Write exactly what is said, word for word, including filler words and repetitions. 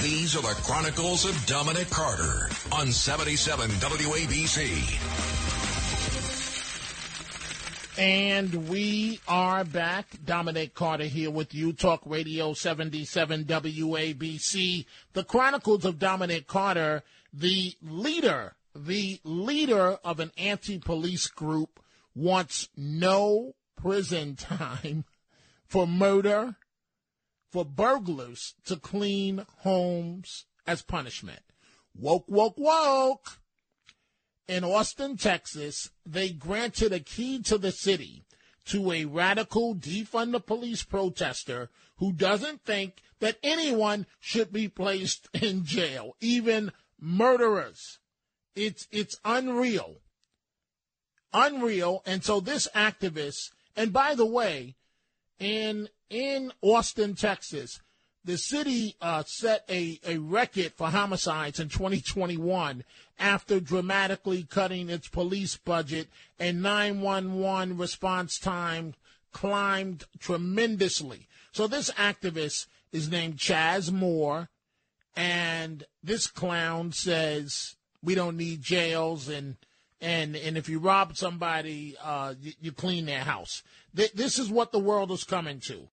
These are the Chronicles of Dominic Carter on seventy-seven W A B C. And we are back. Dominic Carter here with you. Talk Radio seventy-seven W A B C. The Chronicles of Dominic Carter, the leader, the leader of an anti-police group wants no prison time for murder, for burglars to clean homes as punishment. Woke, woke, woke. In Austin, Texas, they granted a key to the city to a radical defund the police protester who doesn't think that anyone should be placed in jail, even murderers. It's, it's unreal. Unreal. And so this activist, and by the way, in In Austin, Texas, the city uh, set a, a record for homicides in twenty twenty-one after dramatically cutting its police budget, and nine one one response time climbed tremendously. So this activist is named Chaz Moore, and this clown says we don't need jails, and And and if you rob somebody, uh, you, you clean their house. Th- this is what the world is coming to.